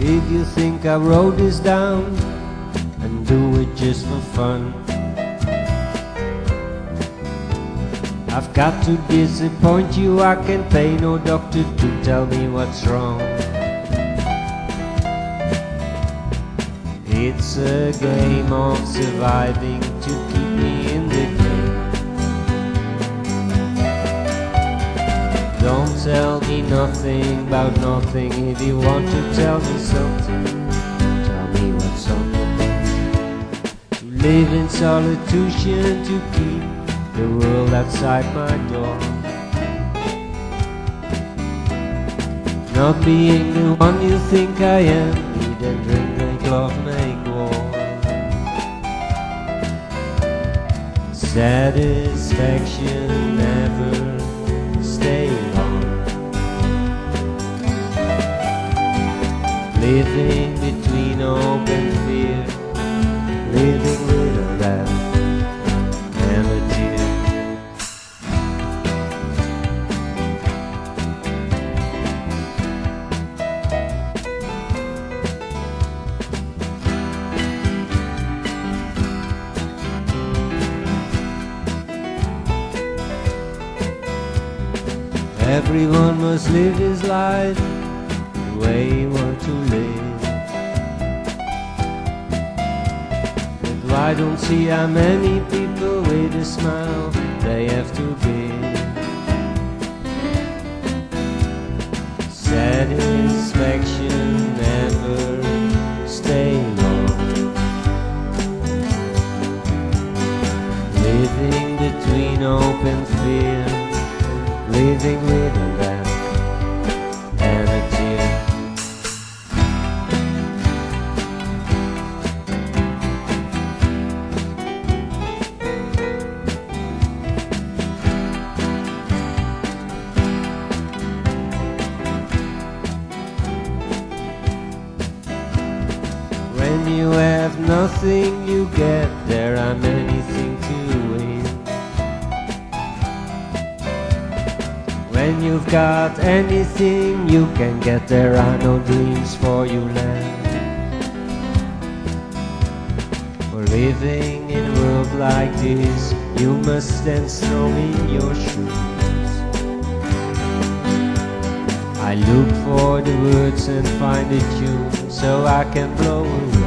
If you think I wrote this down and do it just for fun, I've got to disappoint you. I can't pay no doctor to tell me what's wrong. It's a game of surviving to keep me in the game. Don't tell me nothing about nothing. If you want to tell me something, tell me what's on your mind. To live in solitude, to keep the world outside my door, not being the one you think I am. Eat and drink and love, make war. Satisfaction never stay long. Living between hope and fear, living with a laugh. Everyone must live his life the way he wants to live. But I don't see how many people with a smile they have to be. Satisfaction never stay long. Living between hope and fear, living with a laugh and a tear. When you have nothing you get, there are many things to win. When you've got anything you can get, there are no dreams for you left. For living in a world like this, you must stand strong in your shoes. I look for the words and find a tune so I can blow away.